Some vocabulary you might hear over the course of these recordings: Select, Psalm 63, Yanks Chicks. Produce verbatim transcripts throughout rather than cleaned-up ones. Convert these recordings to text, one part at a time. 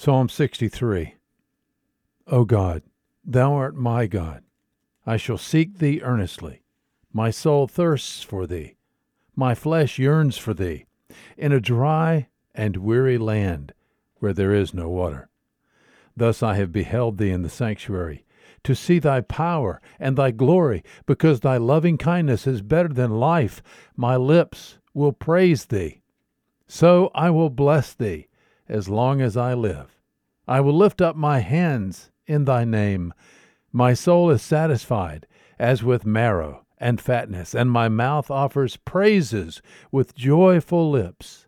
Psalm sixty-three. O God, Thou art my God. I shall seek Thee earnestly. My soul thirsts for Thee. My flesh yearns for Thee, in a dry and weary land where there is no water. Thus I have beheld Thee in the sanctuary, to see Thy power and Thy glory, because Thy loving kindness is better than life. My lips will praise Thee. So I will bless Thee as long as I live. I will lift up my hands in Thy name. My soul is satisfied as with marrow and fatness, and my mouth offers praises with joyful lips.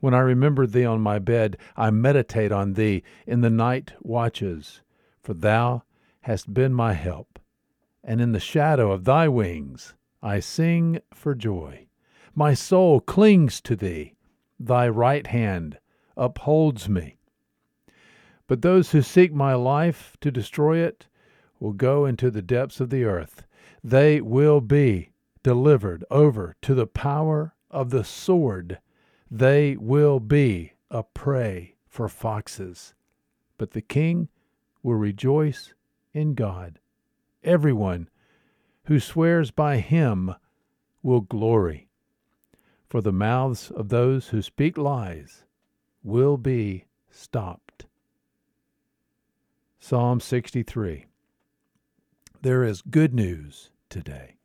When I remember Thee on my bed, I meditate on Thee in the night watches, for Thou hast been my help, and in the shadow of Thy wings I sing for joy. My soul clings to Thee. Thy right hand upholds me. But those who seek my life to destroy it will go into the depths of the earth. They will be delivered over to the power of the sword. They will be a prey for foxes. But the king will rejoice in God. Everyone who swears by Him will glory. For the mouths of those who speak lies will be stopped. Psalm sixty-three. There is good news today.